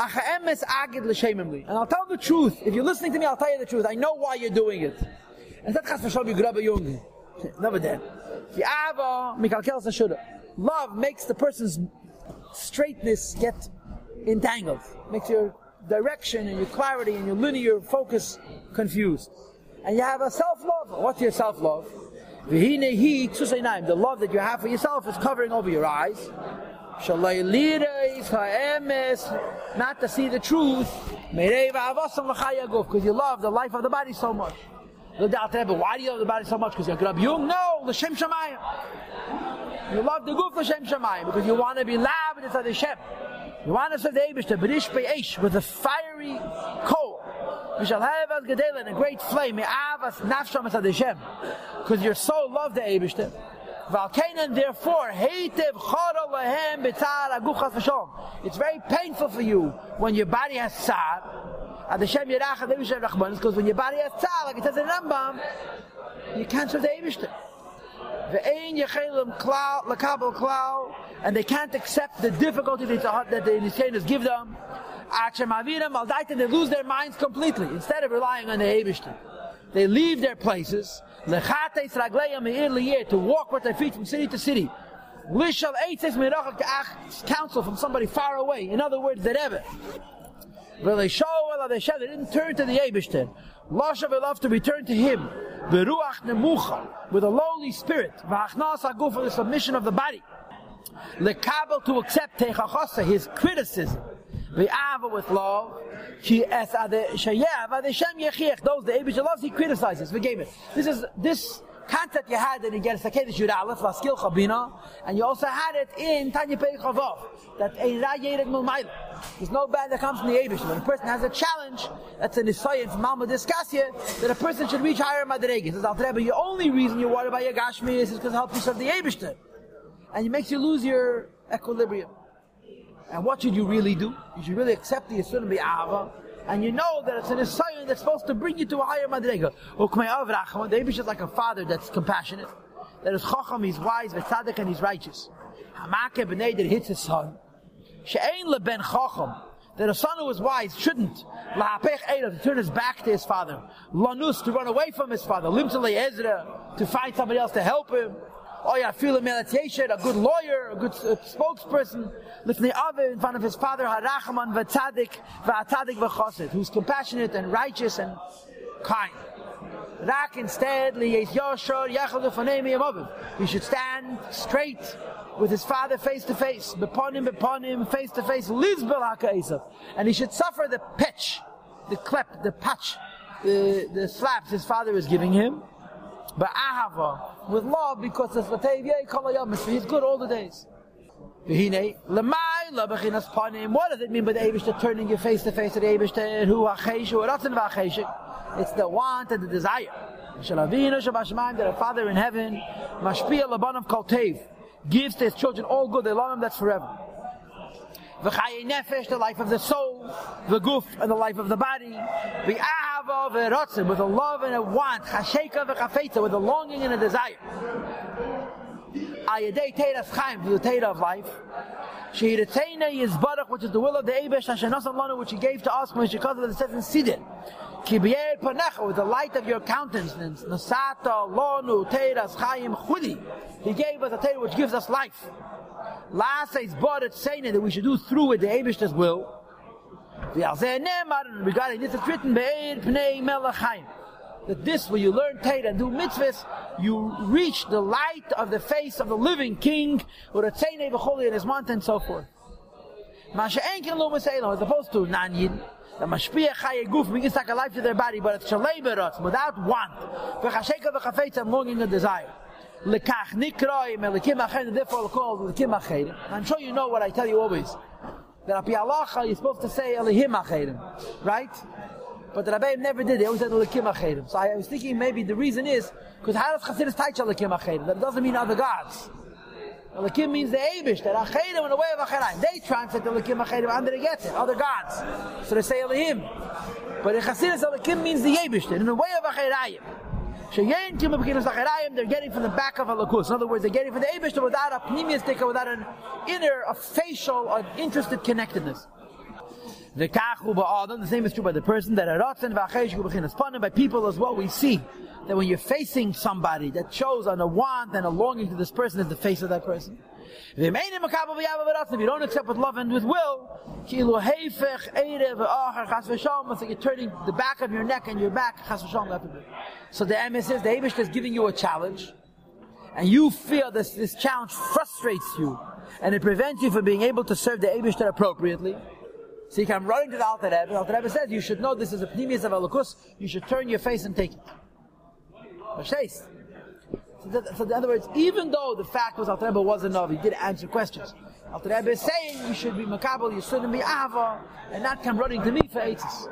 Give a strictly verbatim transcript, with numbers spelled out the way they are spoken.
And I'll tell the truth. If you're listening to me, I'll tell you the truth. I know why you're doing it. And that chas v'shalom you grab a young. Never did. Love makes the person's straightness get entangled. Makes your direction and your clarity and your linear focus confused. And you have a self-love. What's your self-love? The love that you have for yourself is covering over your eyes. Not to see the truth. Because you love the life of the body so much. Why do you love the body so much? Because you're grab young? No, l'shem shamayim. You love the goof l'shem shamayim because you want to be loud with the Hashem. You want to serve the Eibush, the b'rish be'esh, with a fiery coal. You shall have us gedela in a great flame. Because your soul loved the Eibush. Valkanan, therefore, hatev chara lahem b'tzar aguchas v'shom. It's very painful for you when your body has tzar. Because when your body has tzar, like it says in Rambam, you can't serve the Eibishter. And they can't accept the difficulty that the Nisyanos give them. They lose their minds completely. Instead of relying on the Eibishter, they leave their places to walk with their feet from city to city. Counsel from somebody far away. In other words, the Rebbe. They didn't turn to the Eibishter. Lashav love to return to Him. With a lowly spirit. For the submission of the body. Lekabel to accept His criticism. With love. Those the Eibishter loves, He criticizes. This is this concept you had in Gersakedes Yud Aleph Laskil Chabina, and you also had it in Tanya Perek Chavov that Eira Yered Milmayla. There's no bad that comes from the Eibush. When a person has a challenge, that's an Nisayon from Alma Diskasya, that a person should reach higher Madregas. Says Alter Rebbe, your only reason you're worried about your Gashmi is because it helps you serve the Eibush, and it makes you lose your equilibrium. And what should you really do? You should really accept the Yisun B'Ava. And you know that it's an assignment that's supposed to bring you to a higher madrega. The Eibush is like a father that's compassionate, that is chacham, he's wise, v'tzadik, and he's righteous. Hamakeh b'nei that hits his son. She'ein leben chacham, that a son who is wise shouldn't lahapech eila, to turn his back to his father. Lanus, to run away from his father. Limtzalei Ezra, to find somebody else to help him. Oyafila Melatyeshet, a good lawyer, a good uh, spokesperson, Lifnei Aviv, in front of his father, Harachaman v'tzadik v'atzadik v'chosid, who's compassionate and righteous and kind. Rak instead, liyesh yashor yachal ufanei miyamaviv. He should stand straight with his father face to face, upon him, upon him, face to face, lizbel haka'isav. And he should suffer the pitch, the klep, the patch, the, the slaps his father is giving him. But ahava, with love, because it's Tevye kol hayamis, he's good all the days. What does it mean by the Eibishter turning your face to face to the Eibishter? Who acheshu ratzon v'acheshik? It's the want and the desire. Shalavinu shabashmaim, that a father in heaven, mashpia labanav kol tev, gives to his children all good. They love him. That's forever. V'chayei nefesh, the life of the soul, the guf, and the life of the body. V'ahava v'rotzen, with a love and a want. Chasheka v'chafetza, with a longing and a desire. Ayedei teiras chaim, the teira of life. Shehiretzeina yizbarach, which is the will of the Eibush, Hashanasam lanu, which He gave to us, because of the seven sidin. Kibiyer panacha, with the light of your countenance. Nasata lanu teiras chaim chuli. He gave us a teira which gives us life. Last says, but it's saying that we should do through it the Eibishter's will. Regarding this, it's written, that this, when you learn Torah and do mitzvahs, you reach the light of the face of the living King, or the Tzeinei B'choli and his mountain and so forth. As opposed to Nanyin, the Mashpia Chaye Guf, we give a life to their body, but it's Shalei B'rotz, without want. V'chasheka v'chafetz, and longing and desire. I'm sure you know what I tell you always. That api halacha you're supposed to say Elohim Acherim, right? But the Rebbeim never did. They always said Elohim Acherim. So I was thinking maybe the reason is because how does Hasidus teach Elohim Acherim? That doesn't mean other gods. Elohim means the Eibush. That Acherim in the way of Acherim. They translate Elohim Acherim under the Getter, other gods. So they say Elohim. But in Hasidus Elohim means the Eibush. In the way of Acherim. They're getting from the back of Alakus. In other words, they're getting from the Eibush without a pneumistic, without an inner, a facial, an interested connectedness. The same is true by the person, that by people as well. We see that when you're facing somebody, that shows on a want and a longing to this person is the face of that person. If you don't accept with love and with will, it's like you're turning the back of your neck and your back. So the M S is, the Eibush is giving you a challenge, and you feel this, this challenge frustrates you, and it prevents you from being able to serve the Eibush appropriately. So you come running to the Alter Rebbe. The Alter Rebbe says, you should know this is a pnimius of Elokus. You should turn your face and take it. So, that, so in other words, even though the fact was Alter Rebbe wasn't enough, he did answer questions. Alter Rebbe is saying, you should be makabel, you shouldn't be ava, and not come running to me for eitzes.